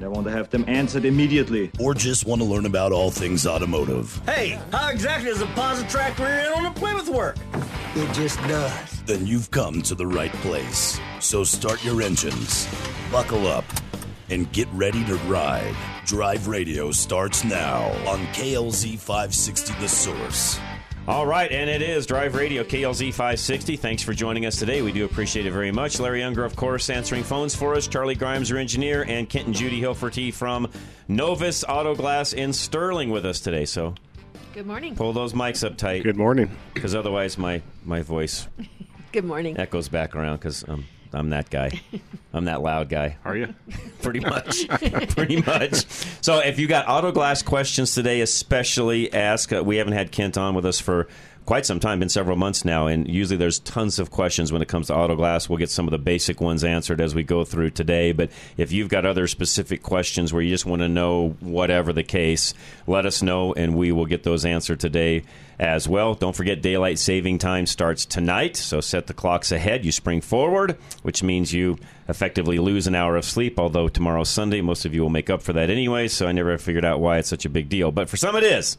I want to have them answered immediately. Or just want to learn about all things automotive. Hey, how exactly does a Positrac rear end on a Plymouth work? It just does. Then you've come to the right place. So start your engines, buckle up, and get ready to ride. Drive Radio starts now on KLZ 560 The Source. All right, and it is Drive Radio, KLZ 560. Thanks for joining us today. We do appreciate it very much. Larry Unger, of course, answering phones for us. Charlie Grimes, our engineer, and Kent and Judy Hilferty from Novus Auto Glass in Sterling with us today. So, good morning. Pull those mics up tight. Good morning. Because otherwise my voice good morning. Echoes back around because I'm that guy. I'm that loud guy. Are you? Pretty much. Pretty much. So if you got auto glass questions today, especially ask. We haven't had Kent on with us for quite some time, been several months now, and usually there's tons of questions when it comes to auto glass. We'll get some of the basic ones answered as we go through today, but if you've got other specific questions where you just want to know whatever the case, let us know, and we will get those answered today as well. Don't forget, daylight saving time starts tonight, so set the clocks ahead. You spring forward, which means you effectively lose an hour of sleep, although tomorrow's Sunday. Most of you will make up for that anyway, so I never figured out why it's such a big deal, but for some it is.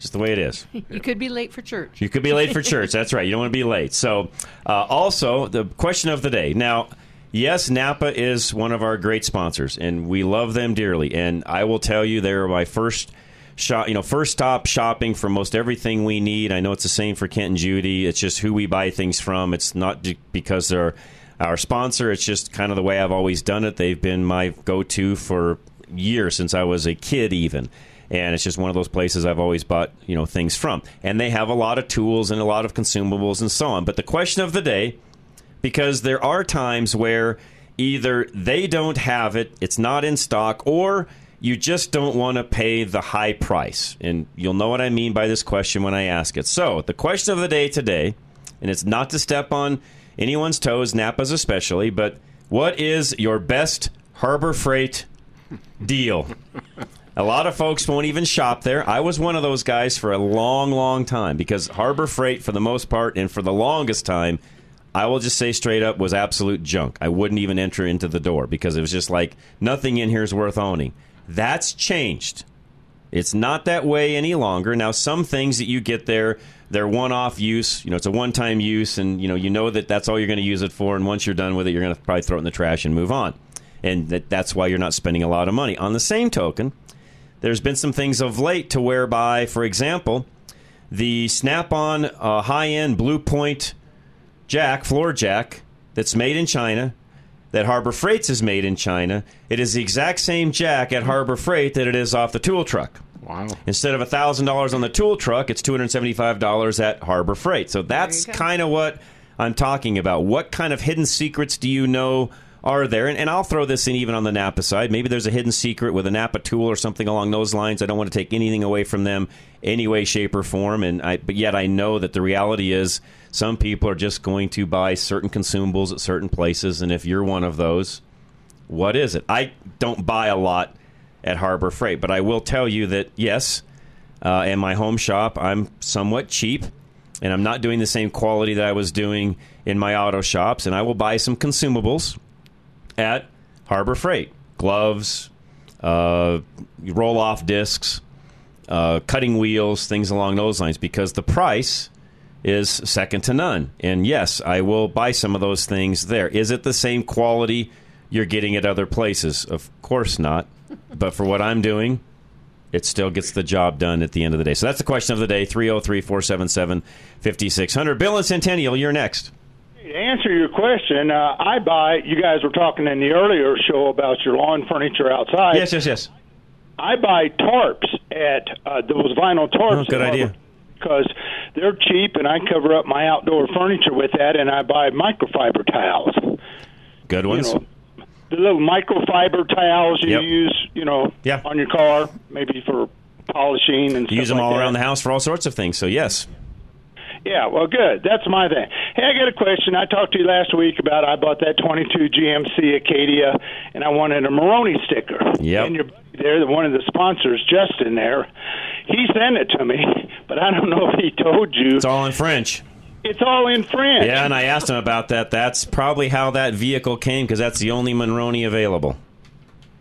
Just the way it is. You could be late for church. You could be late for church. That's right. You don't want to be late. So also, the question of the day. Now, yes, Napa is one of our great sponsors, and we love them dearly. And I will tell you, they were my first stop shopping for most everything we need. I know it's the same for Kent and Judy. It's just who we buy things from. It's not because they're our sponsor. It's just kind of the way I've always done it. They've been my go-to for years, since I was a kid even. And it's just one of those places I've always bought, things from. And they have a lot of tools and a lot of consumables and so on. But the question of the day, because there are times where either they don't have it, it's not in stock, or you just don't want to pay the high price. And you'll know what I mean by this question when I ask it. So the question of the day today, and it's not to step on anyone's toes, Napa's especially, but what is your best Harbor Freight deal? A lot of folks won't even shop there. I was one of those guys for a long, long time because Harbor Freight, for the most part, and for the longest time, I will just say straight up, was absolute junk. I wouldn't even enter into the door because it was just like, nothing in here is worth owning. That's changed. It's not that way any longer. Now, some things that you get there, they're one-off use. It's a one-time use, and that that's all you're going to use it for, and once you're done with it, you're going to probably throw it in the trash and move on. And that's why you're not spending a lot of money. On the same token, there's been some things of late to whereby, for example, the Snap-on high-end Blue Point floor jack that's made in China, that Harbor Freight's is made in China, it is the exact same jack at Harbor Freight that it is off the tool truck. Wow. Instead of $1,000 on the tool truck, it's $275 at Harbor Freight. So that's kind of what I'm talking about. What kind of hidden secrets do you know are there? And I'll throw this in even on the Napa side. Maybe there's a hidden secret with a Napa tool or something along those lines. I don't want to take anything away from them any way, shape, or form. But yet I know that the reality is some people are just going to buy certain consumables at certain places. And if you're one of those, what is it? I don't buy a lot at Harbor Freight. But I will tell you that, yes, in my home shop, I'm somewhat cheap. And I'm not doing the same quality that I was doing in my auto shops. And I will buy some consumables at Harbor Freight. Gloves, roll-off discs, cutting wheels, things along those lines, because the price is second to none. And yes, I will buy some of those things there. Is it the same quality you're getting at other places? Of course not. But for what I'm doing, it still gets the job done at the end of the day. So that's the question of the day, 303-477-5600. Bill and Centennial, you're next. To answer your question, you guys were talking in the earlier show about your lawn furniture outside. Yes. I buy tarps at those vinyl tarps. Oh, good idea. Because they're cheap, and I cover up my outdoor furniture with that, and I buy microfiber towels. Good ones. The little microfiber towels you use, on your car, maybe for polishing and stuff. Use them all around the house for all sorts of things, so yes. Yeah, well, good. That's my thing. Hey, I got a question. I talked to you last week about I bought that 22 GMC Acadia, and I wanted a Monroney sticker. Yep. And your buddy there, one of the sponsors, Justin there, he sent it to me, but I don't know if he told you. It's all in French. It's all in French. Yeah, and I asked him about that. That's probably how that vehicle came, because that's the only Monroney available.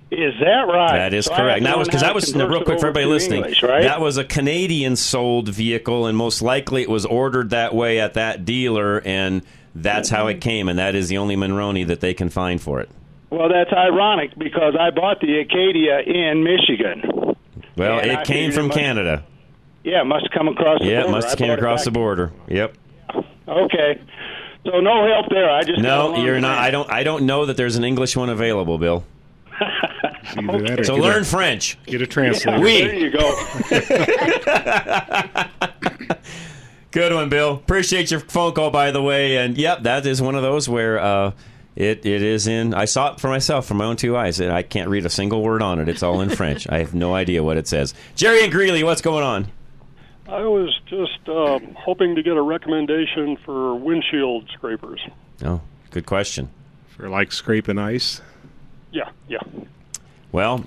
Is that right? That is correct. That was, because that was, real quick for everybody listening, English, right? That was a Canadian-sold vehicle, and most likely it was ordered that way at that dealer, and that's how it came, and that is the only Monroney that they can find for it. Well, that's ironic, because I bought the Acadia in Michigan. Well, it came from Canada. Yeah, it must come across the border. Yeah, it must have came across the border. Yep. Okay. So no help there. I just no, you're not. I don't know that there's an English one available, Bill. Okay. So learn French. Get a translator. Yeah, oui. There you go. Good one, Bill. Appreciate your phone call, by the way. And, yep, that is one of those where it is in. I saw it for myself, from my own two eyes. And I can't read a single word on it. It's all in French. I have no idea what it says. Jerry and Greeley, what's going on? I was just hoping to get a recommendation for windshield scrapers. Oh, good question. For, like, scraping ice? Yeah. Well,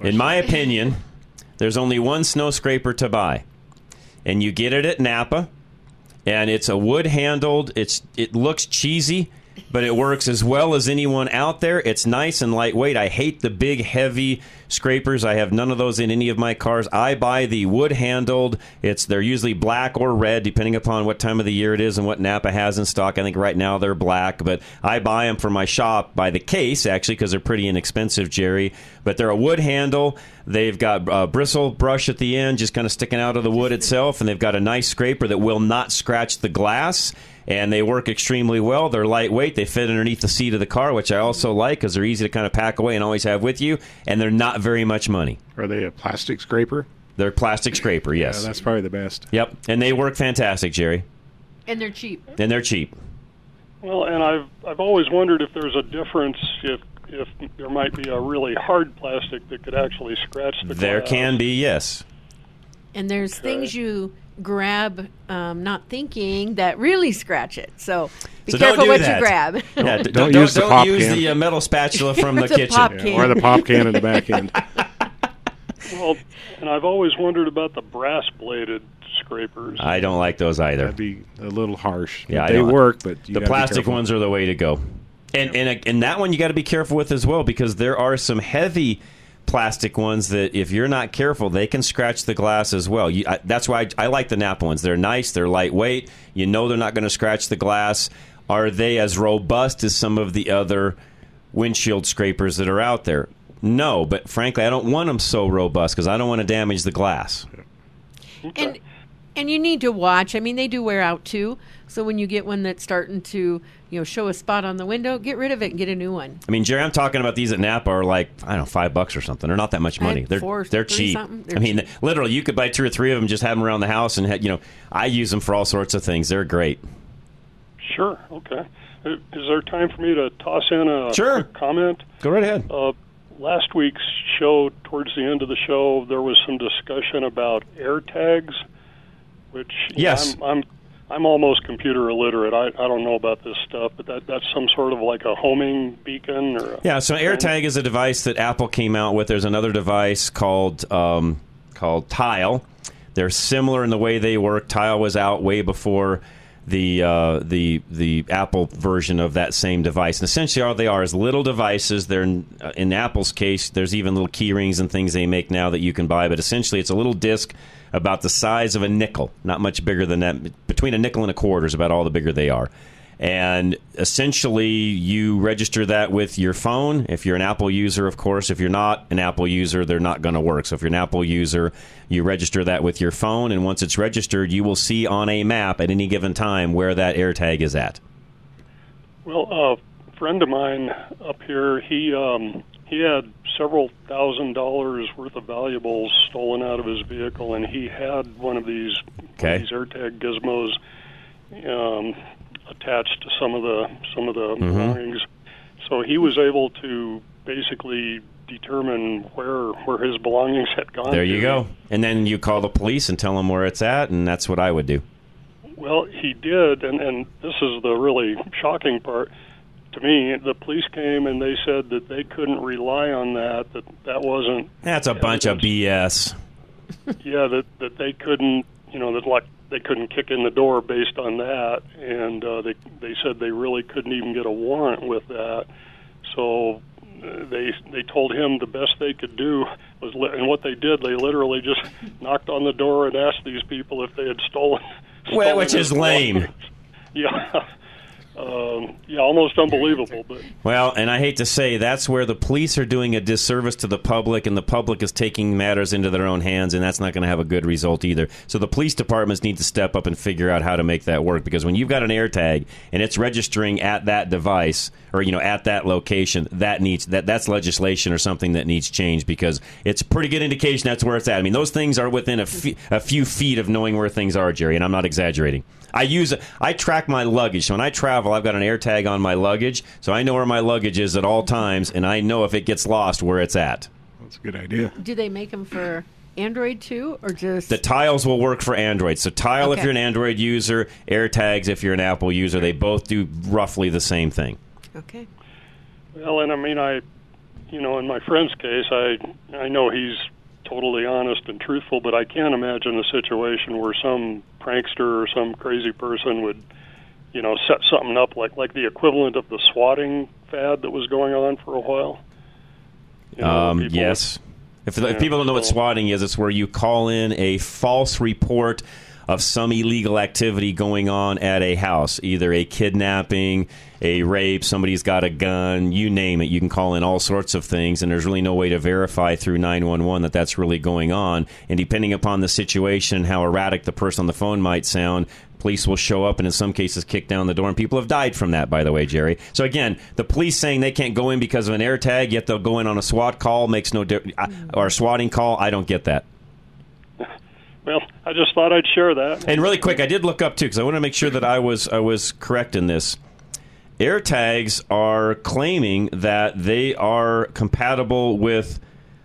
in my opinion, there's only one snow scraper to buy, and you get it at Napa, and it's a wood-handled. It looks cheesy, but it works as well as anyone out there. It's nice and lightweight. I hate the big, heavy scrapers. I have none of those in any of my cars. I buy the wood-handled. They're usually black or red, depending upon what time of the year it is and what Napa has in stock. I think right now they're black, but I buy them for my shop by the case, actually, because they're pretty inexpensive, Jerry. But they're a wood handle. They've got a bristle brush at the end, just kind of sticking out of the wood itself, and they've got a nice scraper that will not scratch the glass. And they work extremely well. They're lightweight. They fit underneath the seat of the car, which I also like because they're easy to kind of pack away and always have with you. And they're not very much money. Are they a plastic scraper? They're a plastic scraper, yes. Yeah, that's probably the best. Yep. And they work fantastic, Jerry. And they're cheap. Well, and I've always wondered if there's a difference if there might be a really hard plastic that could actually scratch the glass. There can be, yes. And there's things you grab not thinking that really scratch it. So be careful what you grab. Yeah, don't use the metal spatula from the kitchen. Yeah, or the pop can in the back end. Well, and I've always wondered about the brass-bladed scrapers. I don't like those either. That'd be a little harsh. Yeah, they work, but the plastic ones are the way to go. And that one you got to be careful with as well, because there are some heavy plastic ones that if you're not careful, they can scratch the glass as well. That's why I like the Napa ones. They're nice. They're lightweight. You know they're not going to scratch the glass. Are they as robust as some of the other windshield scrapers that are out there? No, but frankly, I don't want them so robust because I don't want to damage the glass. And you need to watch. I mean, they do wear out too. So when you get one that's starting to, show a spot on the window, get rid of it and get a new one. I mean, Jerry, I'm talking about these at Napa are like, I don't know, $5 or something. They're not that much money. They're cheap. I mean, literally, you could buy two or three of them, just have them around the house, and I use them for all sorts of things. They're great. Sure. Okay. Is there time for me to toss in a comment? Go right ahead. Last week's show, towards the end of the show, there was some discussion about AirTags. Which, yes. I'm almost computer illiterate. I don't know about this stuff, but that's some sort of like a homing beacon. So AirTag is a device that Apple came out with. There's another device called Tile. They're similar in the way they work. Tile was out way before the Apple version of that same device. And essentially all they are is little devices. They're in Apple's case, there's even little key rings and things they make now that you can buy. But essentially it's a little disc about the size of a nickel, not much bigger than that. Between a nickel and a quarter is about all the bigger they are. And essentially you register that with your phone. If you're an Apple user, of course. If you're not an Apple user, they're not going to work. So if you're an Apple user, you register that with your phone, and once it's registered, you will see on a map at any given time where that AirTag is at. Well, a friend of mine up here, he had several $1,000s worth of valuables stolen out of his vehicle, and he had one of these, AirTag gizmos attached to some of the rings, so he was able to basically determine where his belongings had gone. There you go. And then you call the police and tell them where it's at, and that's what I would do. Well, he did, and this is the really shocking part. To me, the police came and they said that they couldn't rely on that wasn't... That's a bunch of BS. Yeah, that they couldn't, you know, that like they couldn't kick in the door based on that, and they said they really couldn't even get a warrant with that. So they told him the best they could do was, and what they did, they literally just knocked on the door and asked these people if they had stolen which is lame. Yeah. Yeah, almost unbelievable. But well, and I hate to say, that's where the police are doing a disservice to the public, and the public is taking matters into their own hands, and that's not going to have a good result either. So the police departments need to step up and figure out how to make that work, because when you've got an AirTag and it's registering at that device or, you know, at that location, that needs that's legislation or something that needs change, because it's a pretty good indication that's where it's at. I mean, those things are within a few feet of knowing where things are, Jerry, and I'm not exaggerating. I track my luggage. So when I travel, I've got an AirTag on my luggage, so I know where my luggage is at all times, and I know if it gets lost where it's at. That's a good idea. Do they make them for Android too, or just the Tiles will work for Android? So Tile, okay, if you're an Android user, AirTags if you're an Apple user, they both do roughly the same thing. Okay. Well, and I mean, in my friend's case, I know he's totally honest and truthful, but I can't imagine a situation where some prankster or some crazy person would, you know, set something up like the equivalent of the swatting fad that was going on for a while. You know, yes. If people don't know what swatting is, it's where you call in a false report of some illegal activity going on at a house, either a kidnapping, a rape, somebody's got a gun, you name it. You can call in all sorts of things, and there's really no way to verify through 911 that that's really going on. And depending upon the situation and how erratic the person on the phone might sound, police will show up and in some cases kick down the door, and people have died from that, by the way, Jerry. So again, the police saying they can't go in because of an AirTag, yet they'll go in on a SWAT call, makes no difference, or a swatting call. I don't get that. Well, I just thought I'd share that. And really quick, I did look up, too, because I want to make sure that I was correct in this. AirTags are claiming that they are compatible with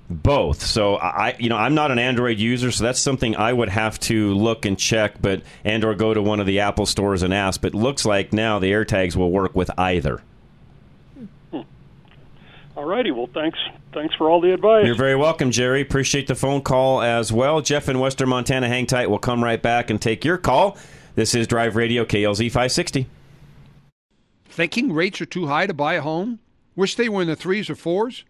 both. So, I'm not an Android user, so that's something I would have to look and check, or go to one of the Apple stores and ask. But it looks like now the AirTags will work with either. All righty. Well, thanks for all the advice. You're very welcome, Jerry. Appreciate the phone call as well. Jeff in Western Montana, hang tight. We'll come right back and take your call. This is Drive Radio, KLZ 560. Thinking rates are too high to buy a home? Wish they were in the 3s or 4s?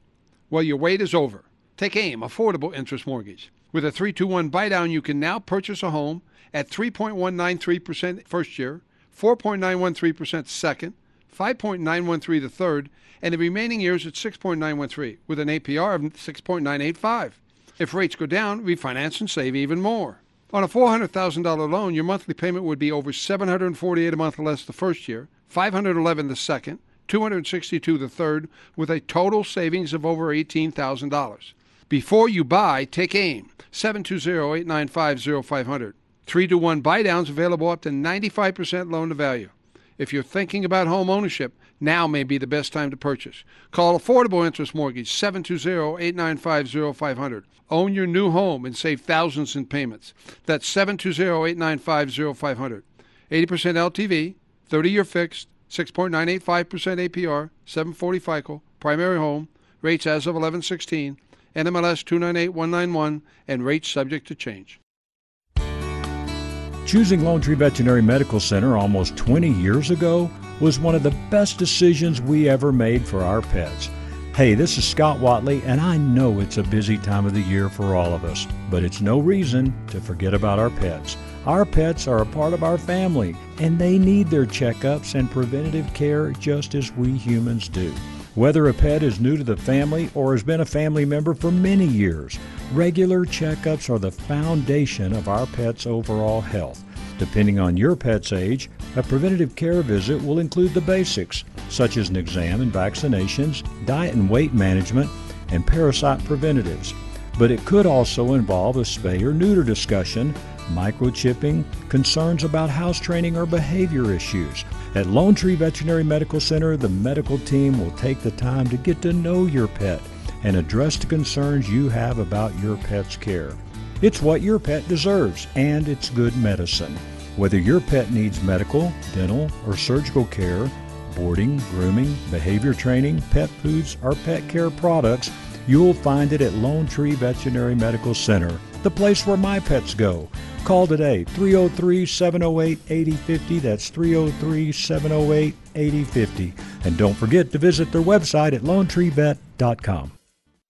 Well, your wait is over. Take AIM, Affordable Interest Mortgage. With a 3-2-1 buy-down, you can now purchase a home at 3.193% first year, 4.913% second, 5.913 the third, and the remaining years at 6.913 with an APR of 6.985. If rates go down, refinance and save even more. On a $400,000 loan, your monthly payment would be over $748 a month less the first year, $511 the second, $262 the third, with a total savings of over $18,000. Before you buy, take AIM, 720-895-0500. 3-to-1 buy-downs available up to 95% loan-to-value. If you're thinking about home ownership, now may be the best time to purchase. Call Affordable Interest Mortgage, 720-895-0500. Own your new home and save thousands in payments. That's 720-895-0500. 80% LTV, 30-year fixed, 6.985% APR, 740 FICO, primary home, rates as of 11/16, NMLS 298191, and rates subject to change. Choosing Lone Tree Veterinary Medical Center almost 20 years ago was one of the best decisions we ever made for our pets. Hey, this is Scott Watley, and I know it's a busy time of the year for all of us, but it's no reason to forget about our pets. Our pets are a part of our family, and they need their checkups and preventative care just as we humans do. Whether a pet is new to the family or has been a family member for many years, regular checkups are the foundation of our pet's overall health. Depending on your pet's age, a preventative care visit will include the basics, such as an exam and vaccinations, diet and weight management, and parasite preventatives. But it could also involve a spay or neuter discussion, microchipping, concerns about house training or behavior issues. At Lone Tree Veterinary Medical Center, the medical team will take the time to get to know your pet and address the concerns you have about your pet's care. It's what your pet deserves, and it's good medicine. Whether your pet needs medical, dental, or surgical care, boarding, grooming, behavior training, pet foods, or pet care products, you'll find it at Lone Tree Veterinary Medical Center, the place where my pets go. Call today, 303-708-8050. That's 303-708-8050. And don't forget to visit their website at LoneTreeVet.com.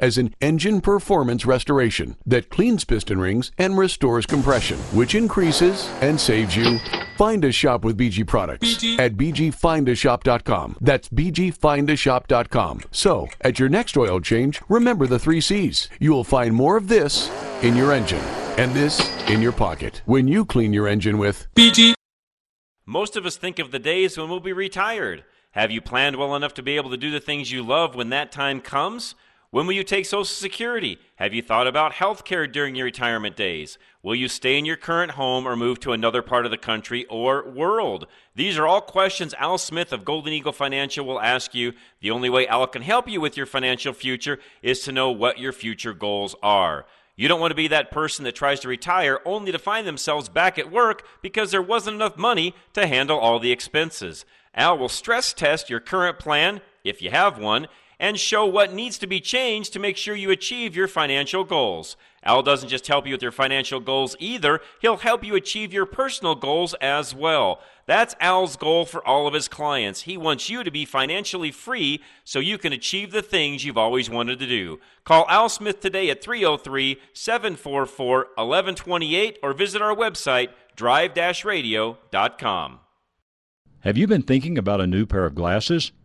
as in engine performance restoration, that cleans piston rings and restores compression, which increases and saves you. Find a shop with BG products at bgfindashop.com. That's bgfindashop.com. So, at your next oil change, remember the 3 C's. You will find more of this in your engine and this in your pocket when you clean your engine with BG. Most of us think of the days when we'll be retired. Have you planned well enough to be able to do the things you love when that time comes? When will you take Social Security? Have you thought about health care during your retirement days? Will you stay in your current home or move to another part of the country or world? These are all questions Al Smith of Golden Eagle Financial will ask you. The only way Al can help you with your financial future is to know what your future goals are. You don't want to be that person that tries to retire only to find themselves back at work because there wasn't enough money to handle all the expenses. Al will stress test your current plan, if you have one, and show what needs to be changed to make sure you achieve your financial goals. Al doesn't just help you with your financial goals either, he'll help you achieve your personal goals as well. That's Al's goal for all of his clients. He wants you to be financially free so you can achieve the things you've always wanted to do. Call Al Smith today at 303-744-1128 or visit our website, drive-radio.com. Have you been thinking about a new pair of glasses?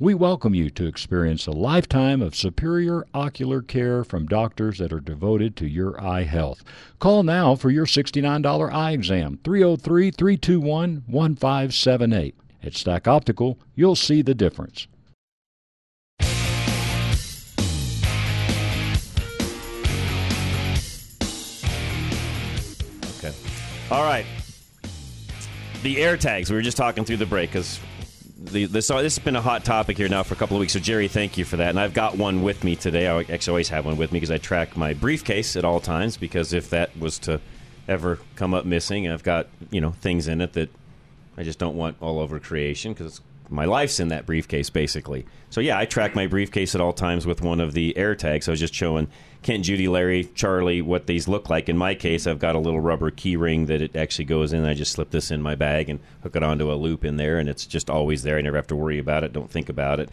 We welcome you to experience a lifetime of superior ocular care from doctors that are devoted to your eye health. Call now for your $69 eye exam, 303-321-1578. At Stack Optical, you'll see the difference. Okay. All right. The AirTags, we were just talking through the break because this has been a hot topic here now for a couple of weeks, so Jerry, thank you for that. And I've got one with me today. I actually always have one with me because I track my briefcase at all times, because if that was to ever come up missing, I've got, you know, things in it that I just don't want all over creation because my life's in that briefcase, basically. So, yeah, I track my briefcase at all times with one of the AirTags. I was just showing Kent, Judy, Larry, Charlie what these look like. In my case, I've got a little rubber key ring that it actually goes in. I just slip this in my bag and hook it onto a loop in there, and it's just always there. I never have to worry about it. Don't think about it.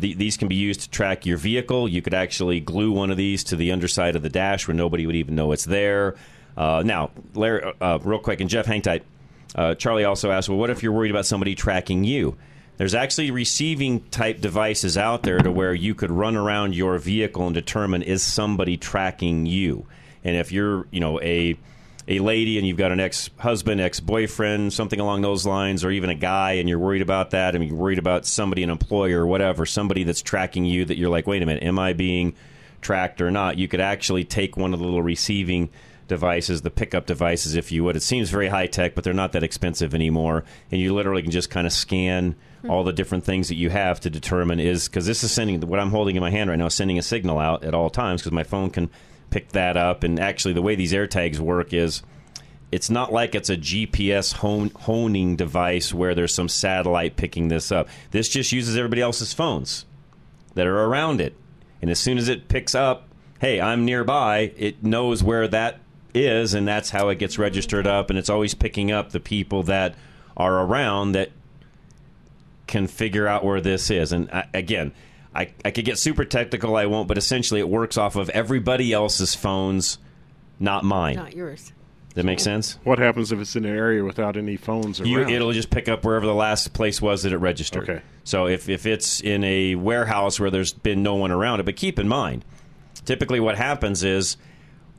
These can be used to track your vehicle. You could actually glue one of these to the underside of the dash where nobody would even know it's there. Now, Larry, real quick, and Jeff, hang tight. Charlie also asked, well, what if you're worried about somebody tracking you? There's actually receiving-type devices out there to where you could run around your vehicle and determine, is somebody tracking you? And if you're, you know, a lady and you've got an ex-husband, ex-boyfriend, something along those lines, or even a guy, and you're worried about that, and you're worried about somebody, an employer or whatever, somebody that's tracking you that you're like, wait a minute, am I being tracked or not? You could actually take one of the little receiving devices, the pickup devices, if you would. It seems very high-tech, but they're not that expensive anymore. And you literally can just kind of scan all the different things that you have to determine is, because this is sending, what I'm holding in my hand right now is sending a signal out at all times because my phone can pick that up. And actually the way these AirTags work is it's not like it's a GPS honing device where there's some satellite picking this up. This just uses everybody else's phones that are around it. And as soon as it picks up, hey, I'm nearby, it knows where that is, and that's how it gets registered up. And it's always picking up the people that are around that can figure out where this is. And I could get super technical, I won't, but essentially it works off of everybody else's phones, not mine. Not yours. That makes sense? What happens if it's in an area without any phones around? It'll just pick up wherever the last place was that it registered. Okay. So if it's in a warehouse where there's been no one around it, but keep in mind, typically what happens is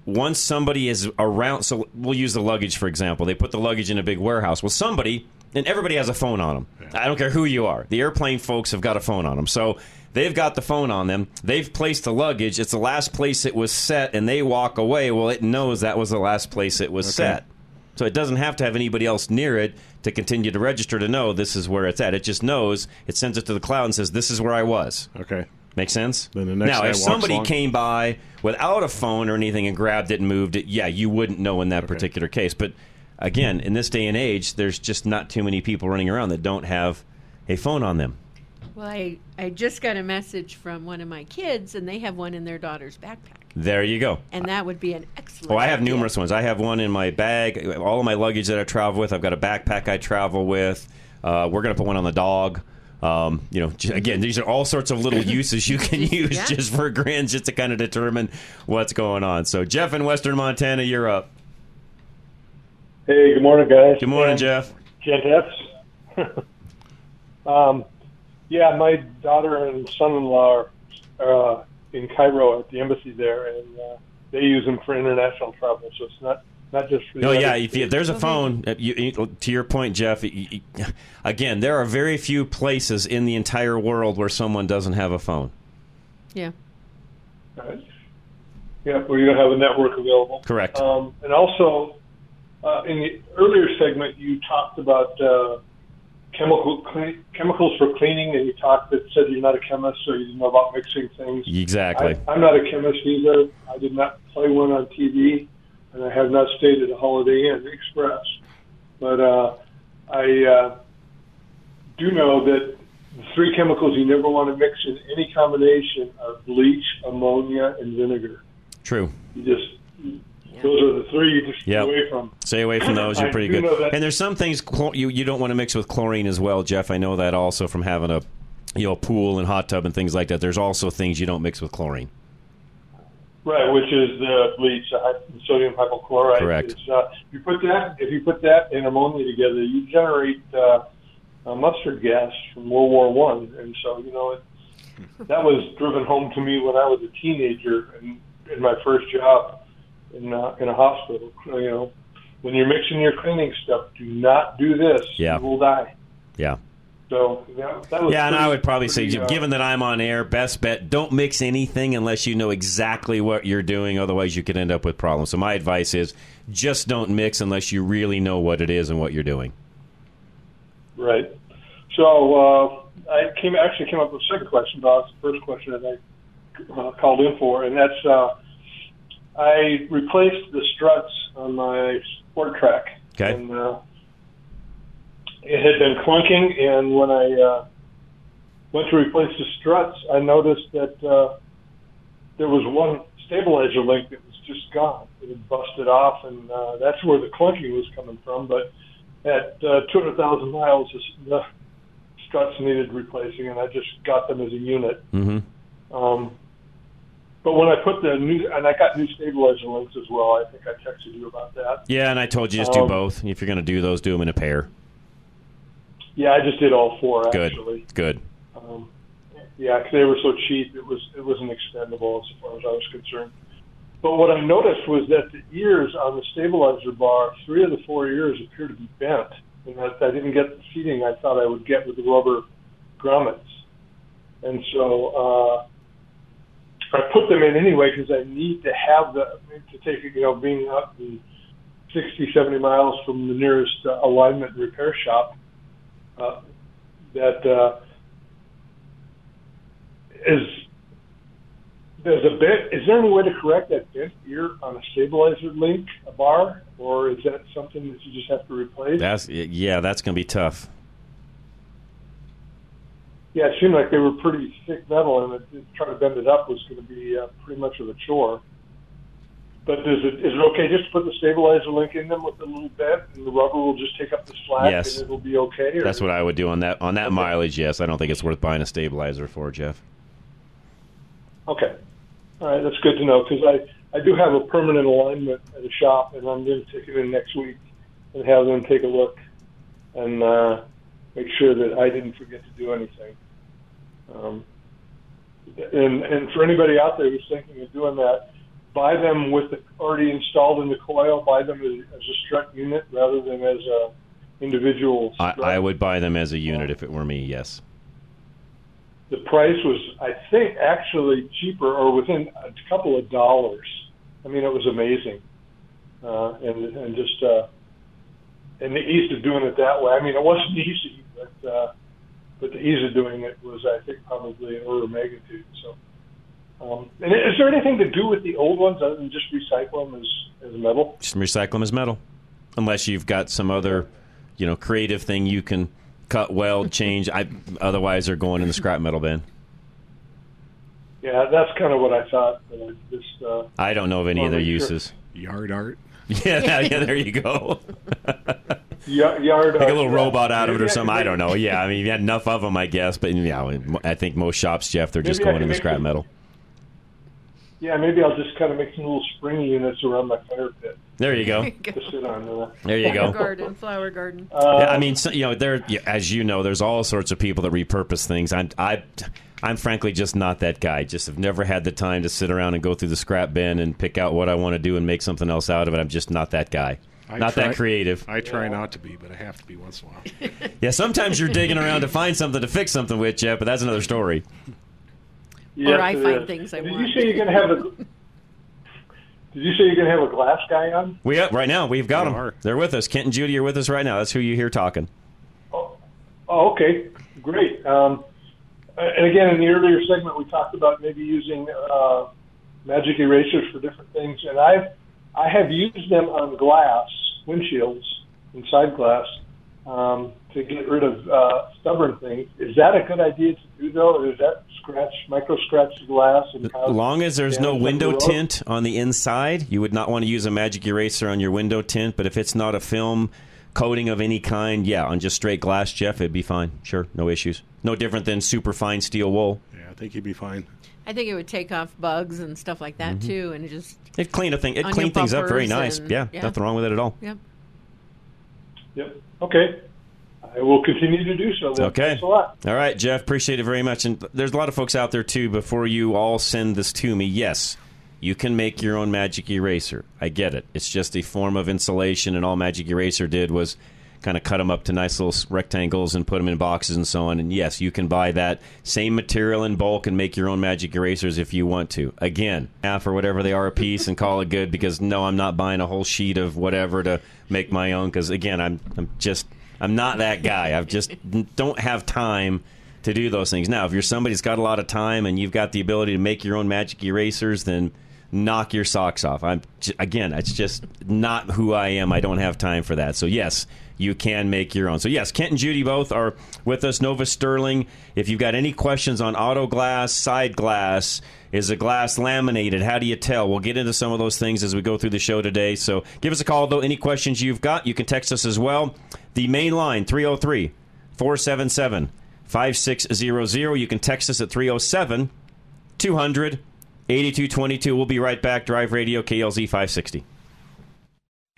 once somebody is around, so we'll use the luggage, for example. They put the luggage in a big warehouse. Well, somebody... And everybody has a phone on them. Yeah. I don't care who you are. The airplane folks have got a phone on them. So they've got the phone on them. They've placed the luggage. It's the last place it was set, and they walk away. Well, it knows that was the last place it was set. So it doesn't have to have anybody else near it to continue to register to know this is where it's at. It just knows. It sends it to the cloud and says, this is where I was. Okay. Make sense? Then the next now, if somebody came by without a phone or anything and grabbed it and moved it, yeah, you wouldn't know in that particular case. But... Again, in this day and age, there's just not too many people running around that don't have a phone on them. Well, I just got a message from one of my kids, and they have one in their daughter's backpack. There you go. And that would be an excellent idea. I have numerous ones. I have one in my bag, all of my luggage that I travel with. I've got a backpack I travel with. We're going to put one on the dog. Again, these are all sorts of little uses you can use just for grins just to kind of determine what's going on. So, Jeff in Western Montana, you're up. Hey, good morning, guys. Good morning, Jeff. Gents. My daughter and son-in-law are in Cairo at the embassy there, and they use them for international travel, so it's not just for the if there's a phone, to your point, Jeff, again, there are very few places in the entire world where someone doesn't have a phone. Yeah. All right. Yeah, where you don't have a network available. Correct. And also... in the earlier segment, you talked about chemicals for cleaning, and you said you're not a chemist, so you didn't know about mixing things. Exactly. I'm not a chemist either. I did not play one on TV, and I have not stayed at a Holiday Inn Express. But I do know that the three chemicals you never want to mix in any combination are bleach, ammonia, and vinegar. True. Those are the three you just stay away from. Stay away from those. You're pretty good. And there's some things you don't want to mix with chlorine as well, Jeff. I know that also from having a pool and hot tub and things like that. There's also things you don't mix with chlorine. Right, which is the bleach, the sodium hypochlorite. Correct. If you put that and ammonia together, you generate mustard gas from World War I. And so, that was driven home to me when I was a teenager and in my first job. In a hospital, when you're mixing your cleaning stuff, do not do this. Yeah. You will die. Yeah. So that was and I would probably say, given that I'm on air, best bet, don't mix anything unless you know exactly what you're doing. Otherwise, you could end up with problems. So my advice is, just don't mix unless you really know what it is and what you're doing. Right. So I actually came up with a second question, but it's the first question that I called in for, and that's. I replaced the struts on my Sport Track. Okay. And, it had been clunking, and when I went to replace the struts, I noticed that there was one stabilizer link that was just gone. It had busted off, and that's where the clunking was coming from. But at 200,000 miles, the struts needed replacing, and I just got them as a unit. Mm-hmm. But when I put I got new stabilizer links as well. I think I texted you about that. Yeah, and I told you just do both. If you're going to do those, do them in a pair. Yeah, I just did all four, actually. Good. Because they were so cheap, it wasn't expendable as far as I was concerned. But what I noticed was that the ears on the stabilizer bar, 3 of the 4 ears appear to be bent. And I didn't get the seating I thought I would get with the rubber grommets. And so... I put them in anyway because I need to have the to take it, you know, being up the 60, 70 miles from the nearest alignment repair shop there's a bit. Is there any way to correct that bent ear on a stabilizer link, a bar, or is that something that you just have to replace? That's going to be tough. Yeah, it seemed like they were pretty thick metal, and trying to bend it up was going to be pretty much of a chore. But is it okay just to put the stabilizer link in them with a little bent, and the rubber will just take up the slack, yes, and it'll be okay? Or? That's what I would do on that okay. Mileage, yes. I don't think it's worth buying a stabilizer for, Jeff. Okay. All right, that's good to know, because I do have a permanent alignment at a shop, and I'm going to take it in next week and have them take a look and make sure that I didn't forget to do anything. And for anybody out there who's thinking of doing that, buy them with the already installed in the coil. Buy them as a strut unit rather than as a individual strut. I would buy them as a unit if it were me, yes. The price was, I think, actually cheaper or within a couple of dollars. I mean, it was amazing. And the ease of doing it that way. I mean, it wasn't easy, but the ease of doing it was, I think, probably an order of magnitude. So, and is there anything to do with the old ones other than just recycle them as metal? Just recycle them as metal, unless you've got some other, creative thing you can cut, weld, change. Otherwise, they're going in the scrap metal bin. Yeah, that's kind of what I thought. But I don't know of any other uses. Yard art. Yeah, there you go. Yard art. Like a little robot out of it or something. I don't know. Yeah, I mean, you had enough of them, I guess. But yeah, I think most shops, Jeff, they're just going in the scrap metal. Yeah, maybe I'll just kind of make some little springy units around my fire pit. There you go. Just sit on there. There you go. Flower garden. Yeah, I mean, so, there. As you know, there's all sorts of people that repurpose things. I'm frankly just not that guy. Just have never had the time to sit around and go through the scrap bin and pick out what I want to do and make something else out of it. I'm just not that guy. That creative. I try not to be, but I have to be once in a while. Yeah, sometimes you're digging around to find something to fix something with, Jeff, but that's another story. Yes, or I find things I want. Did you say you're going to have a glass guy on? Right now. We've got them. They're with us. Kent and Judy are with us right now. That's who you hear talking. Oh okay. Great. And again, in the earlier segment, we talked about maybe using magic erasers for different things. And I have used them on glass, windshields, and side glass to get rid of stubborn things. Is that a good idea to do, though, or is that micro-scratch glass? As long as there's no window tint on the inside, you would not want to use a magic eraser on your window tint, but if it's not a film coating of any kind, on just straight glass, Jeff, it'd be fine. Sure, no issues. No different than super fine steel wool. Yeah, I think you'd be fine. I think it would take off bugs and stuff like that, too, and just... It'd clean things up very nice. And, yeah, nothing wrong with it at all. Yep. Okay. I will continue to do so then. Okay. Thanks a lot. All right, Jeff. Appreciate it very much. And there's a lot of folks out there, too, before you all send this to me. Yes, you can make your own magic eraser. I get it. It's just a form of insulation, and all magic eraser did was kind of cut them up to nice little rectangles and put them in boxes and so on. And, yes, you can buy that same material in bulk and make your own magic erasers if you want to. Again, half or whatever they are a piece and call it good because, no, I'm not buying a whole sheet of whatever to make my own because, again, I'm not that guy. I just don't have time to do those things. Now, if you're somebody that's got a lot of time and you've got the ability to make your own magic erasers, then knock your socks off. Again, it's just not who I am. I don't have time for that. So, yes, you can make your own. So, yes, Kent and Judy both are with us. Nova Sterling, if you've got any questions on auto glass, side glass, is the glass laminated? How do you tell? We'll get into some of those things as we go through the show today. So give us a call, though. Any questions you've got, you can text us as well. The main line, 303-477-5600. You can text us at 307-200-8222. We'll be right back. Drive Radio, KLZ 560.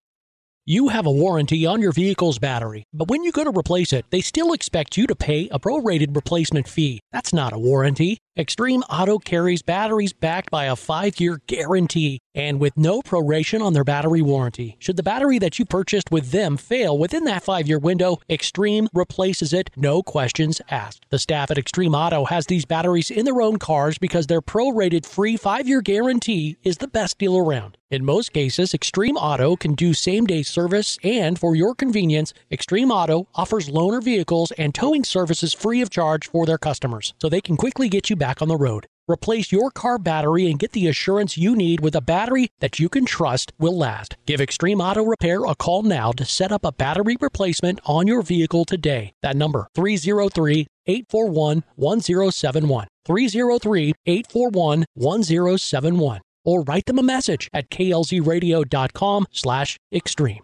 You have a warranty on your vehicle's battery, but when you go to replace it, they still expect you to pay a prorated replacement fee. That's not a warranty. Extreme Auto carries batteries backed by a 5-year guarantee and with no proration on their battery warranty. Should the battery that you purchased with them fail within that 5-year window, Extreme replaces it, no questions asked. The staff at Extreme Auto has these batteries in their own cars because their prorated free 5-year guarantee is the best deal around. In most cases, Extreme Auto can do same-day service, and for your convenience, Extreme Auto offers loaner vehicles and towing services free of charge for their customers, so they can quickly get you back on the road. Replace your car battery and get the assurance you need with a battery that you can trust will last. Give Extreme Auto Repair a call now to set up a battery replacement on your vehicle today. That number, 303-841-1071. 303-841-1071. Or write them a message at klzradio.com/extreme.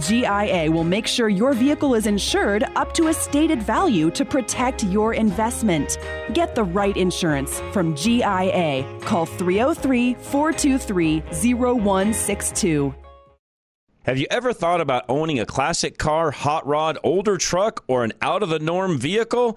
GIA will make sure your vehicle is insured up to a stated value to protect your investment. Get the right insurance from GIA. Call 303-423-0162. Have you ever thought about owning a classic car, hot rod, older truck, or an out-of-the-norm vehicle?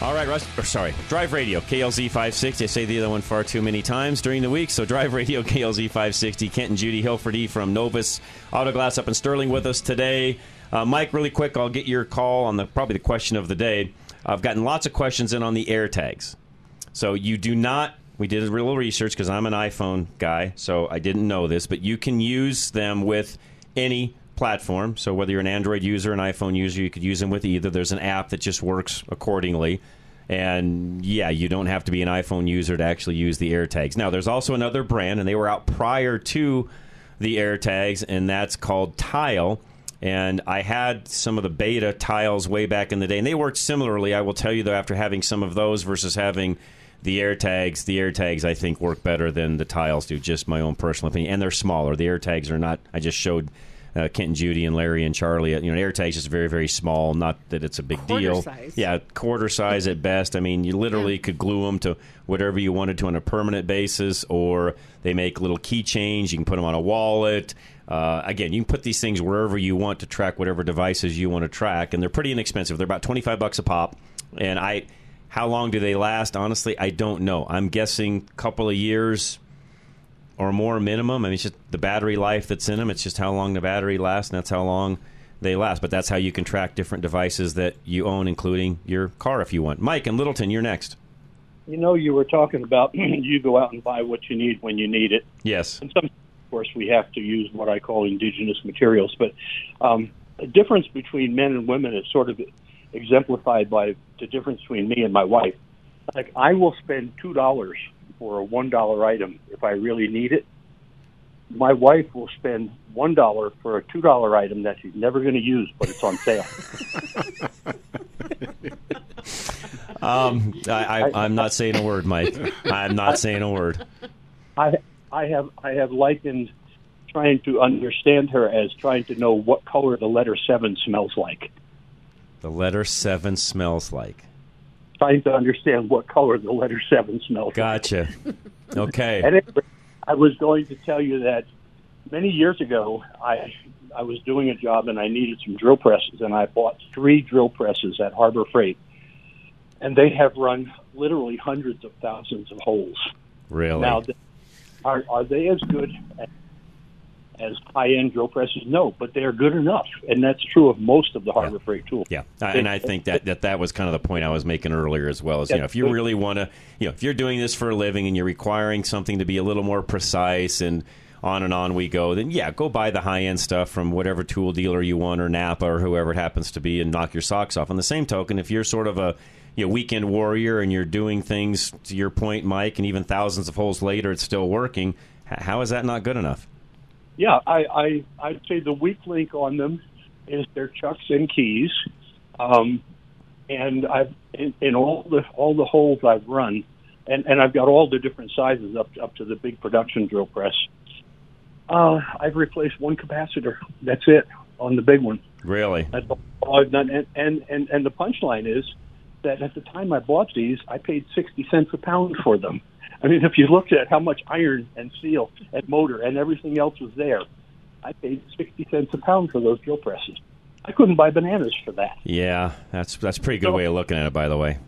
All right, Drive Radio, KLZ 560. I say the other one far too many times during the week, so Drive Radio, KLZ 560. Kent and Judy Hilferty from Novus Auto Glass up in Sterling with us today. Mike, really quick, I'll get your call on probably the question of the day. I've gotten lots of questions in on the AirTags. So you do not... We did a little research because I'm an iPhone guy, so I didn't know this. But you can use them with any platform. So whether you're an Android user, an iPhone user, you could use them with either. There's an app that just works accordingly. And, yeah, you don't have to be an iPhone user to actually use the AirTags. Now, there's also another brand, and they were out prior to the AirTags, and that's called Tile. And I had some of the beta Tiles way back in the day, and they worked similarly. I will tell you, though, after having some of those versus having... The AirTags, I think, work better than the Tiles do, just my own personal opinion. And they're smaller. The AirTags are not, I just showed Kent and Judy and Larry and Charlie. You know, AirTag is just very, very small. Not that it's a big deal. Size. Yeah, quarter size at best. I mean, you literally could glue them to whatever you wanted to on a permanent basis, or they make little keychains. You can put them on a wallet. Again, you can put these things wherever you want to track whatever devices you want to track, and they're pretty inexpensive. They're about $25 a pop. And how long do they last? Honestly, I don't know. I'm guessing a couple of years or more minimum. I mean, it's just the battery life that's in them. It's just how long the battery lasts, and that's how long they last. But that's how you can track different devices that you own, including your car if you want. Mike in Littleton, you're next. You know, you were talking about you go out and buy what you need when you need it. Yes. And sometimes, of course, we have to use what I call indigenous materials. But the difference between men and women is sort of exemplified by the difference between me and my wife. Like, I will spend $2 for a $1 item if I really need it. My wife will spend $1 for a $2 item that she's never going to use, but it's on sale. I'm not saying a word, Mike. I'm not saying a word. I have likened trying to understand her as trying to know what color the letter 7 smells like. The letter 7 smells like. Trying to understand what color the letter 7 smells. Gotcha. Like. Okay. And I was going to tell you that many years ago, I was doing a job and I needed some drill presses, and I bought 3 drill presses at Harbor Freight, and they have run literally hundreds of thousands of holes. Really? Now, are they as good as high-end drill presses? No, but they are good enough, and that's true of most of the Harbor Freight tools. Yeah, and I think that was kind of the point I was making earlier as well. Is, you know, if you really want to, you know, if you're doing this for a living and you're requiring something to be a little more precise and on we go, then yeah, go buy the high-end stuff from whatever tool dealer you want or Napa or whoever it happens to be and knock your socks off. On the same token, if you're sort of a weekend warrior and you're doing things, to your point, Mike, and even thousands of holes later it's still working, how is that not good enough? Yeah, I'd say the weak link on them is their chucks and keys. And I've in all the holes I've run, and I've got all the different sizes up to the big production drill press. I've replaced one capacitor. That's it on the big one. Really? That's all I've done. And the punchline is that at the time I bought these, I paid 60 cents a pound for them. I mean, if you looked at how much iron and steel and motor and everything else was there, I paid 60 cents a pound for those drill presses. I couldn't buy bananas for that. Yeah, that's a pretty good way of looking at it, by the way.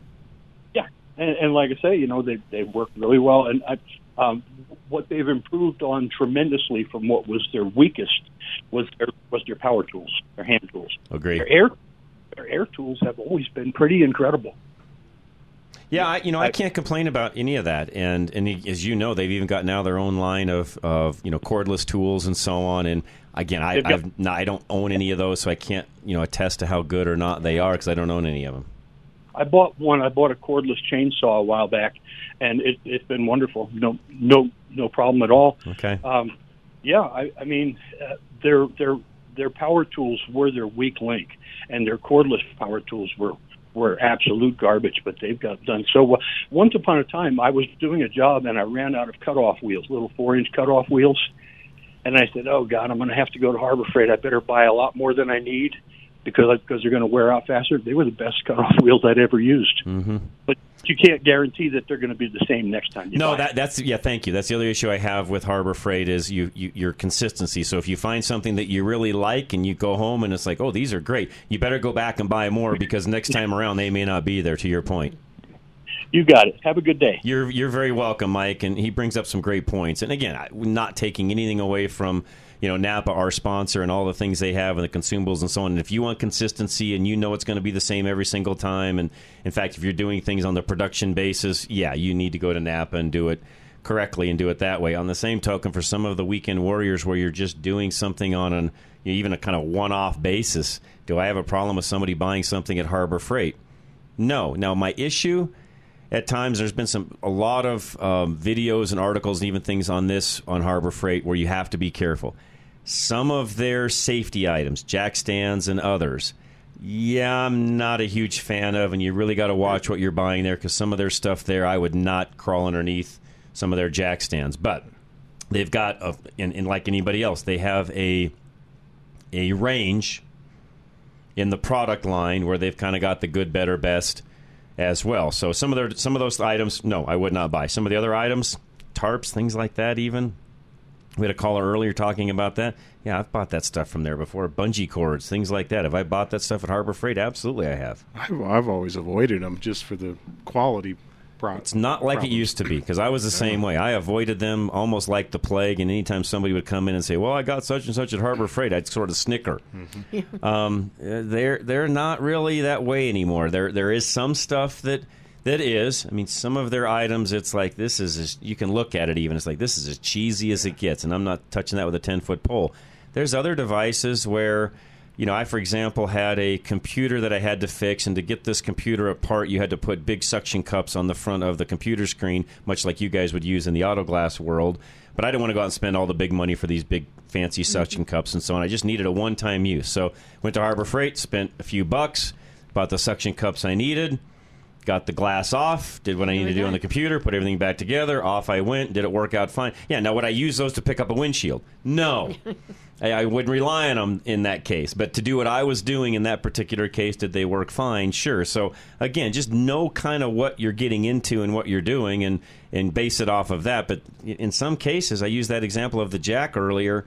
Yeah, and like I say, you know, they work really well, and what they've improved on tremendously from what was their weakest was their power tools, their hand tools. Agreed. Their air tools have always been pretty incredible. Yeah, I can't complain about any of that. And as you know, they've even got now their own line of cordless tools and so on. And again, I don't own any of those, so I can't attest to how good or not they are because I don't own any of them. I bought a cordless chainsaw a while back, and it's been wonderful. No problem at all. Okay. Their power tools were their weak link, and their cordless power tools were absolute garbage, but they've got done so well. Once upon a time, I was doing a job, and I ran out of cutoff wheels, little 4-inch cutoff wheels, and I said, oh, God, I'm going to have to go to Harbor Freight. I better buy a lot more than I need because they're going to wear out faster. They were the best cutoff wheels I'd ever used. Mm-hmm. But you can't guarantee that they're going to be the same next time you buy. Thank you. That's the other issue I have with Harbor Freight is your consistency. So if you find something that you really like and you go home and it's like, oh, these are great, you better go back and buy more because next time around they may not be there, to your point. You got it. Have a good day. You're very welcome, Mike, and he brings up some great points. And again, I'm not taking anything away from Napa, our sponsor, and all the things they have and the consumables and so on. And if you want consistency and it's going to be the same every single time, and in fact, if you're doing things on the production basis, yeah, you need to go to Napa and do it correctly and do it that way. On the same token, for some of the weekend warriors where you're just doing something on even a kind of one-off basis, do I have a problem with somebody buying something at Harbor Freight? No. Now, my issue at times, there's been a lot of videos and articles and even things on this on Harbor Freight where you have to be careful. Some of their safety items, jack stands and others, I'm not a huge fan of, and you really got to watch what you're buying there because some of their stuff there, I would not crawl underneath some of their jack stands. But they've got, and like anybody else, they have a a range in the product line where they've kind of got the good, better, best as well. So some of those items, no, I would not buy. Some of the other items, tarps, things like that even. We had a caller earlier talking about that. Yeah, I've bought that stuff from there before. Bungee cords, things like that. Have I bought that stuff at Harbor Freight? Absolutely, I have. I've always avoided them just for the quality problem. It's not like it used to be, because I was the same way. I avoided them almost like the plague, and anytime somebody would come in and say, well, I got such and such at Harbor Freight, I'd sort of snicker. Mm-hmm. They're not really that way anymore. There is some stuff that is. I mean, some of their items, it's like this is, you can look at it even. It's like this is as cheesy as it gets, and I'm not touching that with a 10-foot pole. There's other devices where, you know, I, for example, had a computer that I had to fix, and to get this computer apart, you had to put big suction cups on the front of the computer screen, much like you guys would use in the auto glass world. But I didn't want to go out and spend all the big money for these big fancy suction cups and so on. I just needed a one-time use. So went to Harbor Freight, spent a few bucks, bought the suction cups I needed, got the glass off, did what I needed to do on the computer, put everything back together, off I went, did it work out fine? Yeah, now would I use those to pick up a windshield? No. I wouldn't rely on them in that case. But to do what I was doing in that particular case, did they work fine? Sure. So, again, just know kind of what you're getting into and what you're doing and base it off of that. But in some cases, I used that example of the jack earlier.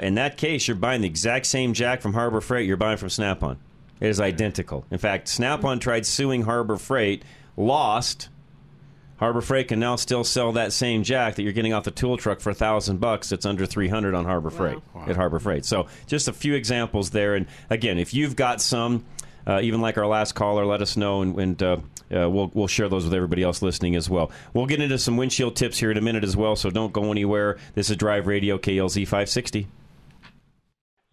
In that case, you're buying the exact same jack from Harbor Freight you're buying from Snap-on. It is identical. In fact, Snap-on tried suing Harbor Freight, lost. Harbor Freight can now still sell that same jack that you're getting off the tool truck for $1,000. That's under $300 on Harbor Freight. Wow. At Harbor Freight. So just a few examples there. And again, if you've got some, even like our last caller, let us know, and we'll share those with everybody else listening as well. We'll get into some windshield tips here in a minute as well, so don't go anywhere. This is Drive Radio KLZ 560.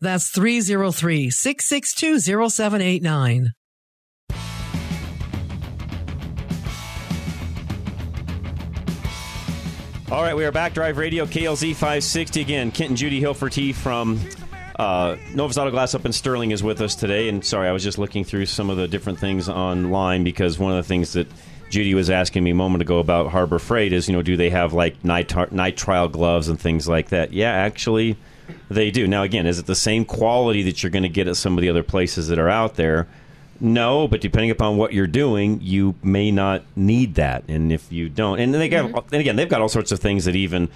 That's 303-662-0789. All right, we are back. Drive Radio, KLZ 560 again. Kent and Judy Hilferty from Novus Auto Glass up in Sterling is with us today. And sorry, I was just looking through some of the different things online because one of the things that Judy was asking me a moment ago about Harbor Freight is, do they have like nitrile gloves and things like that? Yeah, actually, they do. Now, again, is it the same quality that you're going to get at some of the other places that are out there? No, but depending upon what you're doing, you may not need that. And if you don't, and they got, and again, they've got all sorts of things that even,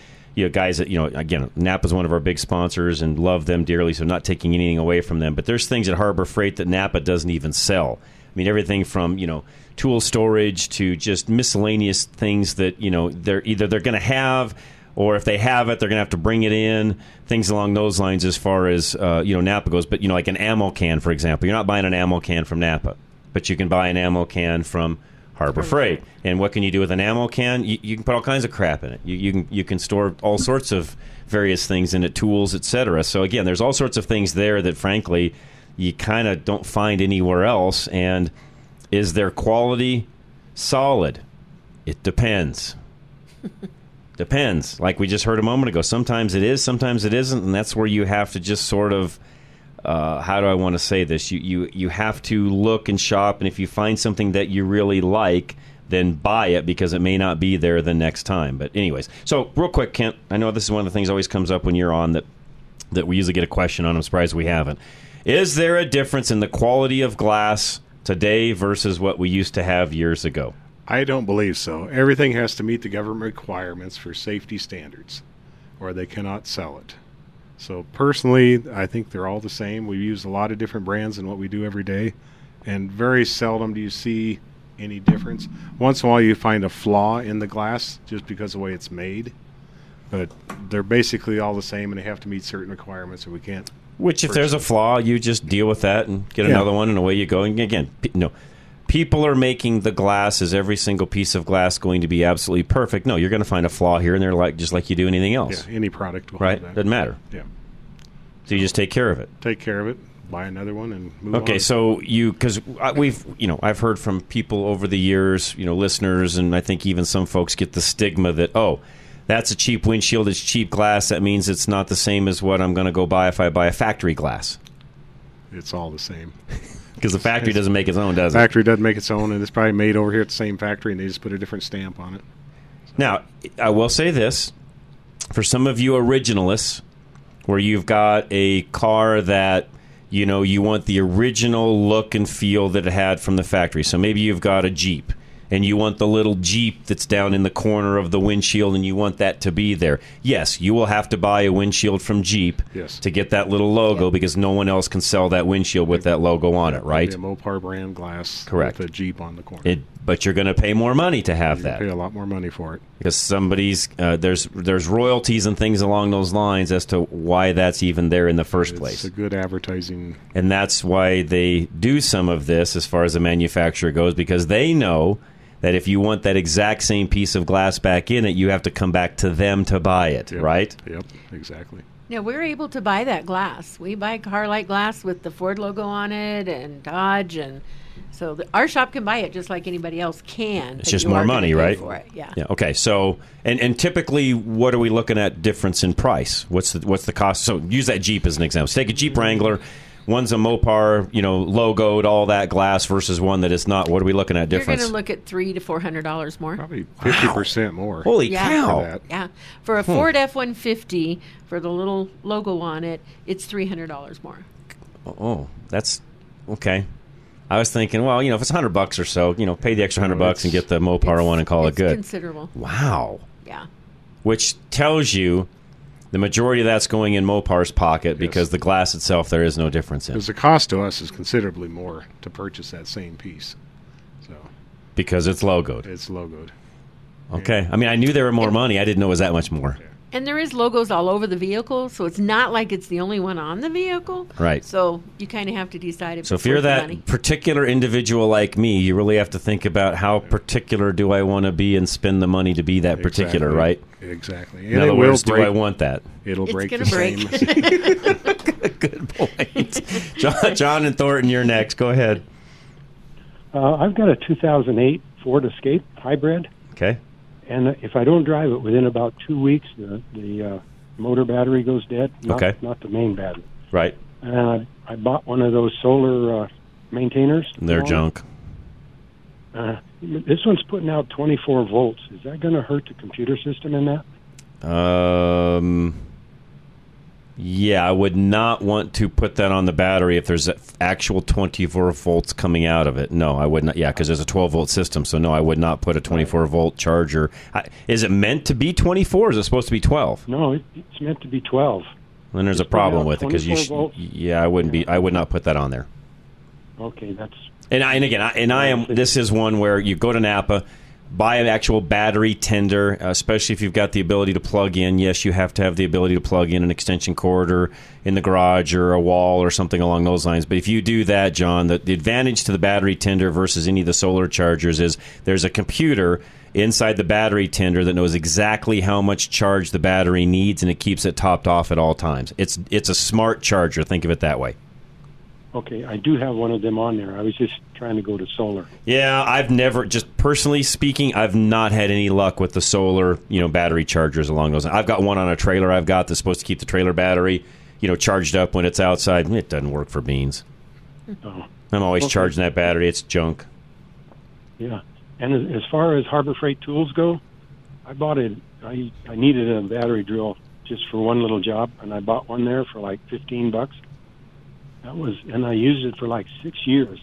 guys that, again, Napa's one of our big sponsors and love them dearly, so not taking anything away from them. But there's things at Harbor Freight that Napa doesn't even sell. I mean, everything from, tool storage to just miscellaneous things that, they're going to have, or if they have it, they're going to have to bring it in, things along those lines as far as, Napa goes. But, like an ammo can, for example. You're not buying an ammo can from Napa, but you can buy an ammo can from Harbor Freight. And what can you do with an ammo can? You can put all kinds of crap in it. You can store all sorts of various things in it, tools, et cetera. So, again, there's all sorts of things there that, frankly, you kind of don't find anywhere else. And is their quality solid? It depends. Depends. Like we just heard a moment ago. Sometimes it is, sometimes it isn't, and that's where you have to just sort of, how do I want to say this? You have to look and shop, and if you find something that you really like, then buy it because it may not be there the next time. But anyways, so real quick, Kent, I know this is one of the things that always comes up when you're on that we usually get a question on. I'm surprised we haven't. Is there a difference in the quality of glass today versus what we used to have years ago? I don't believe so. Everything has to meet the government requirements for safety standards, or they cannot sell it. So personally, I think they're all the same. We use a lot of different brands in what we do every day, and very seldom do you see any difference. Once in a while you find a flaw in the glass just because of the way it's made, but they're basically all the same, and they have to meet certain requirements that we can't. Which if there's a flaw, you just deal with that and get another one, and away you go. And again, no. People are making the glass. Is every single piece of glass going to be absolutely perfect? No, you're going to find a flaw here and there, like just like you do anything else. Yeah, any product will have that. Doesn't matter. Yeah. So you just take care of it. Take care of it. Buy another one and move on. Okay, so because we've, I've heard from people over the years, listeners, and I think even some folks get the stigma that, oh, that's a cheap windshield. It's cheap glass. That means it's not the same as what I'm going to go buy if I buy a factory glass. It's all the same. Because the factory doesn't make its own, does it? The factory doesn't make its own, and it's probably made over here at the same factory, and they just put a different stamp on it. So. Now, I will say this. For some of you originalists, where you've got a car that, you want the original look and feel that it had from the factory. So maybe you've got a Jeep, and you want the little Jeep that's down in the corner of the windshield, and you want that to be there. Yes, you will have to buy a windshield from Jeep to get that little logo because no one else can sell that windshield with that logo on it, right? It'll be a Mopar brand glass with a Jeep on the corner. But you're going to pay more money to have that. Pay a lot more money for it. Because somebody's there's royalties and things along those lines as to why that's even there in the first place. It's a good advertising. And that's why they do some of this as far as the manufacturer goes, because they know that if you want that exact same piece of glass back in it, you have to come back to them to buy it, right? Yep, exactly. Now, we're able to buy that glass. We buy Carlite glass with the Ford logo on it and Dodge, and so our shop can buy it just like anybody else can. It's just more money, right? For it. Yeah. Okay, so, and typically, what are we looking at difference in price? What's the cost? So use that Jeep as an example. So take a Jeep Wrangler. One's a Mopar, you know, logoed, all that glass versus one that is not. What are we looking at difference? You're going to look at $300 to $400 more. Probably 50% more. Holy cow! For that. Yeah, for a Ford F-150, for the little logo on it, it's $300 more. Oh, that's okay. I was thinking, well, you know, if it's $100 or so, you know, pay the extra $100 and get the Mopar one and call it good. Considerable. Wow. Yeah. Which tells you the majority of that's going in Mopar's pocket because the glass itself there is no difference in. Because the cost to us is considerably more to purchase that same piece. So because it's logoed. It's logoed. Okay. Yeah. I mean, I knew there were more money. I didn't know it was that much more. Yeah. And there is logos all over the vehicle, so it's not like it's the only one on the vehicle. Right. So you kind of have to decide if it's worth the money. So if you're that particular individual like me, you really have to think about how particular do I want to be and spend the money to be that particular, right? Exactly. In other words, do I want that? It'll break the same. Good point. John and Thornton, you're next. Go ahead. I've got a 2008 Ford Escape hybrid. Okay. And if I don't drive it within about 2 weeks, the motor battery goes dead, not the main battery. Right. And I bought one of those solar maintainers. They're junk. This one's putting out 24 volts. Is that going to hurt the computer system in that? Yeah, I would not want to put that on the battery if there's actual 24 volts coming out of it. No, I would not. Yeah, because there's a 12-volt system, so no, I would not put a 24-volt charger. Is it meant to be 24 or is it supposed to be 12? No, it's meant to be 12. Then there's a problem with it because you I would not put that on there. Okay, that's... This is one where you go to Napa, buy an actual battery tender, especially if you've got the ability to plug in. Yes, you have to have the ability to plug in an extension cord or in the garage or a wall or something along those lines. But if you do that, John, the advantage to the battery tender versus any of the solar chargers is there's a computer inside the battery tender that knows exactly how much charge the battery needs, and it keeps it topped off at all times. It's a smart charger. Think of it that way. Okay, I do have one of them on there. I was just trying to go to solar. Yeah, I've never, just personally speaking, I've not had any luck with the solar, battery chargers along those. I've got one on a trailer I've got that's supposed to keep the trailer battery, charged up when it's outside. It doesn't work for beans. Oh. I'm always charging that battery. It's junk. Yeah, and as far as Harbor Freight tools go, I bought it. I needed a battery drill just for one little job, and I bought one there for like $15. And I used it for like 6 years.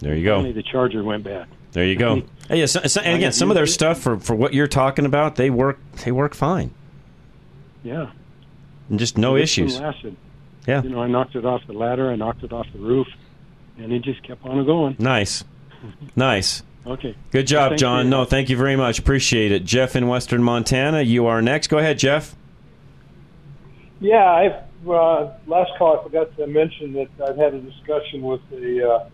There you go. Only the charger went bad. There you go. Hey, and again, some of their stuff for what you're talking about, they work fine. Yeah. And just no issues. Lasted. Yeah. I knocked it off the ladder. I knocked it off the roof, and it just kept on going. Nice. Okay. Good job, John. No, thank you very much. Appreciate it. Jeff in Western Montana, you are next. Go ahead, Jeff. Yeah, last call I forgot to mention that I've had a discussion with a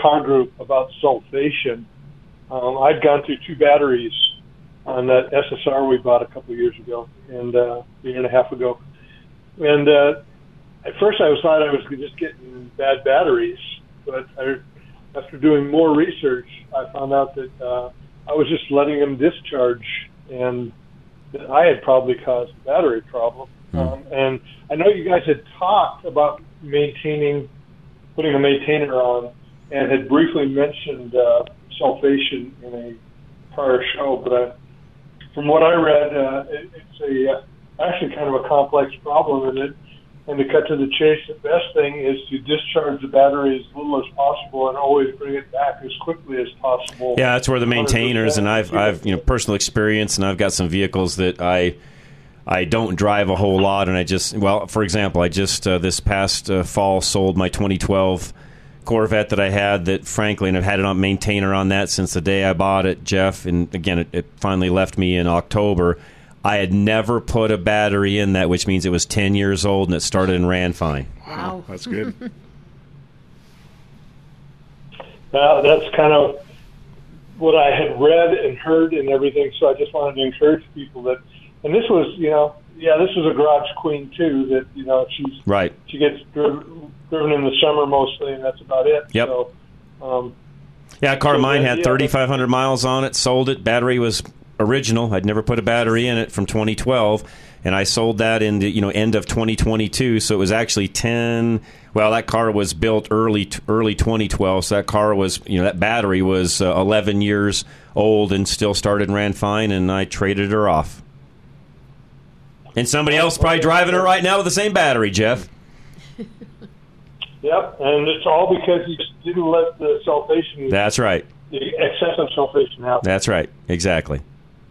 car group about sulfation. I'd gone through two batteries on that SSR we bought a couple of years ago and a year and a half ago. And at first I thought I was just getting bad batteries, but after doing more research, I found out that I was just letting them discharge and that I had probably caused a battery problem. And I know you guys had talked about putting a maintainer on, and had briefly mentioned sulfation in a prior show. But from what I read, it's actually kind of a complex problem. And to cut to the chase, the best thing is to discharge the battery as little as possible, and always bring it back as quickly as possible. Yeah, that's where the maintainers 100%. And I've personal experience, and I've got some vehicles that I don't drive a whole lot, and for example, I just this past fall sold my 2012 Corvette that I had that, frankly, and I've had it on maintainer on that since the day I bought it, Jeff, and again, it finally left me in October. I had never put a battery in that, which means it was 10 years old, and it started and ran fine. Wow. That's good. That's kind of what I had read and heard and everything, so I just wanted to encourage people that, and this was, this was a garage queen, too, that, she's right. She gets driven in the summer mostly, and that's about it. Yep. So, a car of mine had 3,500 miles on it, sold it. Battery was original. I'd never put a battery in it from 2012. and I sold that in the end of 2022. So it was actually 10. Well, that car was built early 2012. So that car was that battery was 11 years old and still started and ran fine. And I traded her off. And somebody else probably driving her right now with the same battery, Jeff. Yep, and it's all because you didn't let the salvation. That's right. The excessive salvation happen. That's right. Exactly.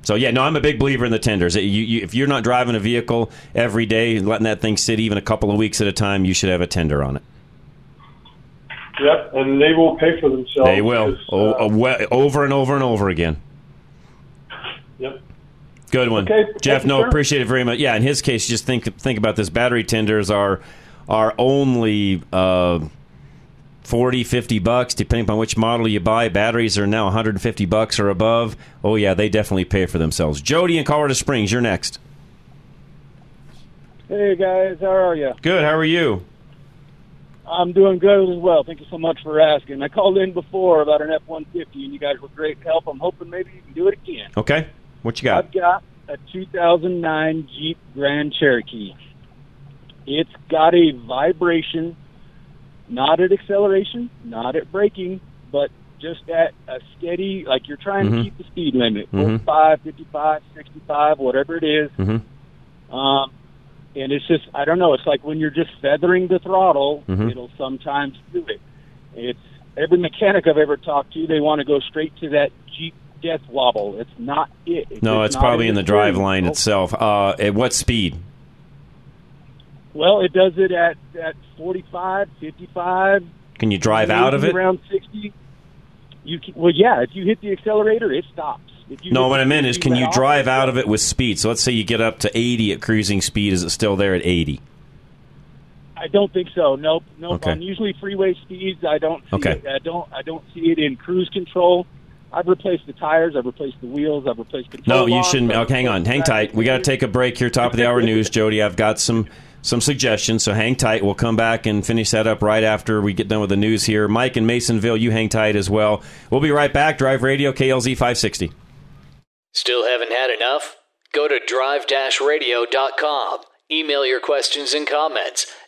So yeah, no, I'm a big believer in the tenders. If you're not driving a vehicle every day, letting that thing sit even a couple of weeks at a time, you should have a tender on it. Yep, and they will pay for themselves. They will over and over and over again. Yep. Good one, okay, Jeff. No, sir. Appreciate it very much. Yeah, in his case, just think about this. Battery tenders are only $40, $50, depending upon which model you buy. Batteries are now $150 or above. Oh, yeah, they definitely pay for themselves. Jody in Colorado Springs, you're next. Hey, guys. How are you? Good. How are you? I'm doing good as well. Thank you so much for asking. I called in before about an F-150, and you guys were great help. I'm hoping maybe you can do it again. Okay. What you got? I've got a 2009 Jeep Grand Cherokee. It's got a vibration, not at acceleration, not at braking, but just at a steady, like you're trying to keep the speed limit, 45, 55, 65, whatever it is. And it's just, I don't know, it's like when you're just feathering the throttle, it'll sometimes do it. It's every mechanic I've ever talked to, they want to go straight to that Jeep death wobble. It's not it. No, it's probably in the drive line itself. At what speed? Well, it does it at 45, 55. Can you drive out of it? Around 60. Well, yeah, if you hit the accelerator, it stops. No, what I meant is, can you drive out of it with speed? So let's say you get up to 80 at cruising speed. Is it still there at 80? I don't think so. Nope. Okay. On usually freeway speeds, I don't see it. I don't see it in cruise control. I've replaced the tires. I've replaced the wheels. I've replaced the No, you shouldn't. Okay, hang on. Hang tight. We got to take a break here. Top of the hour news, Jody. I've got some suggestions, so hang tight. We'll come back and finish that up right after we get done with the news here. Mike in Masonville, you hang tight as well. We'll be right back. Drive Radio, KLZ 560. Still haven't had enough? Go to drive-radio.com. Email your questions and comments.